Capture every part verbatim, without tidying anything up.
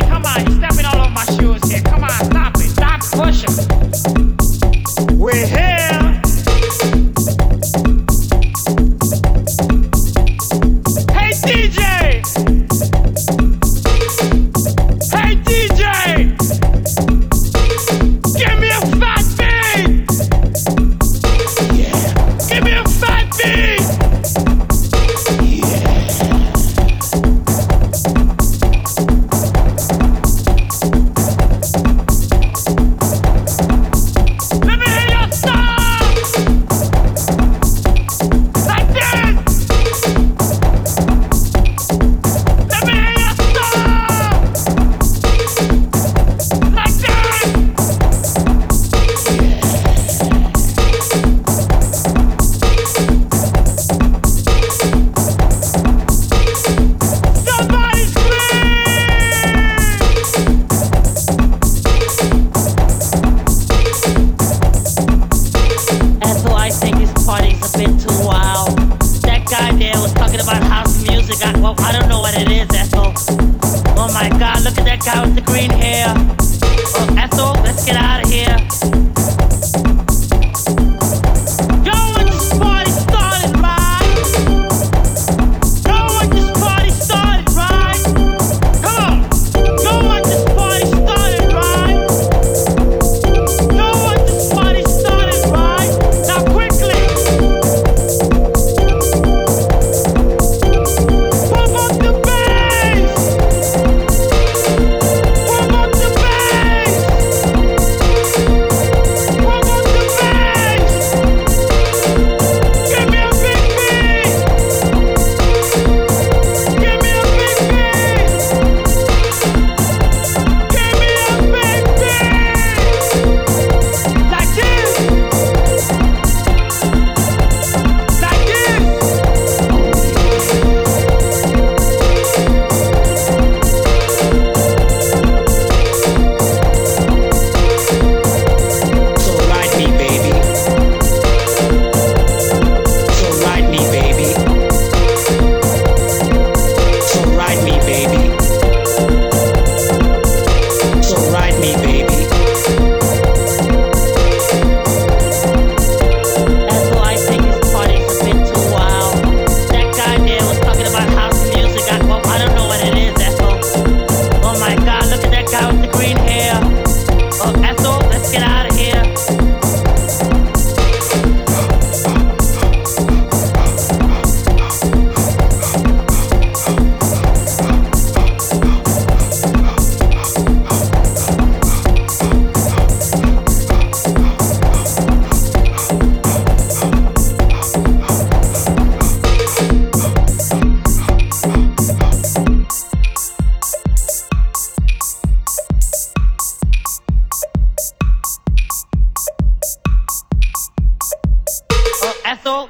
Hey, come on, you're stepping all over my shoes here. Come on, stop it, stop pushing. We're here. Hey, D J. Hey, D J. Give me a fat beat. Yeah. Give me a fat beat.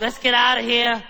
Let's get out of here.